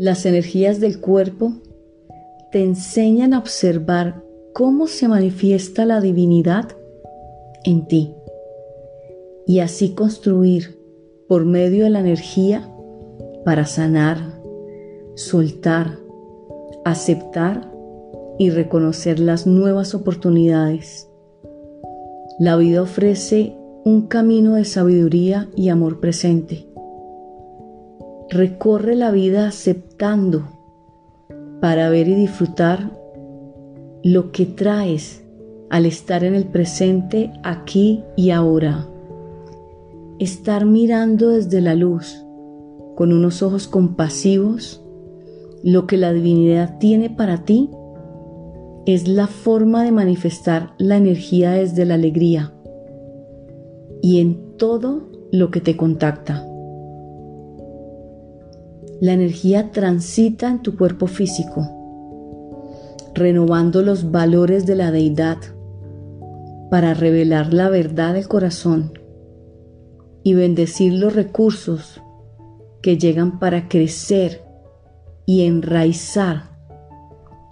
Las energías del cuerpo te enseñan a observar cómo se manifiesta la divinidad en ti y así construir por medio de la energía para sanar, soltar, aceptar y reconocer las nuevas oportunidades. La vida ofrece un camino de sabiduría y amor presente. Recorre la vida aceptando para ver y disfrutar lo que traes al estar en el presente, aquí y ahora. Estar mirando desde la luz, con unos ojos compasivos, lo que la divinidad tiene para ti es la forma de manifestar la energía desde la alegría y en todo lo que te contacta. La energía transita en tu cuerpo físico, renovando los valores de la deidad para revelar la verdad del corazón y bendecir los recursos que llegan para crecer y enraizar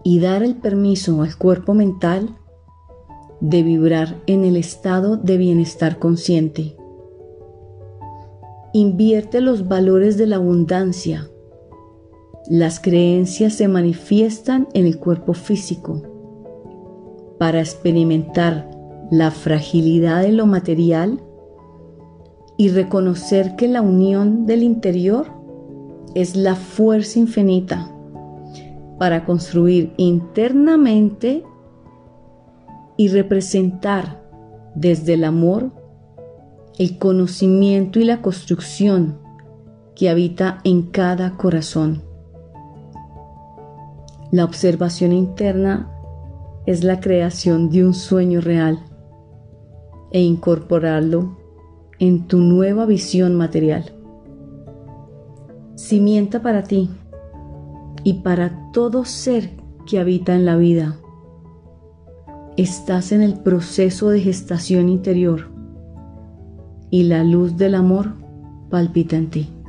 y dar el permiso al cuerpo mental de vibrar en el estado de bienestar consciente. Invierte los valores de la abundancia. Las creencias se manifiestan en el cuerpo físico para experimentar la fragilidad de lo material y reconocer que la unión del interior es la fuerza infinita para construir internamente y representar desde el amor, el conocimiento y la construcción que habita en cada corazón. La observación interna es la creación de un sueño real e incorporarlo en tu nueva visión material. Cimienta para ti y para todo ser que habita en la vida. Estás en el proceso de gestación interior y la luz del amor palpita en ti.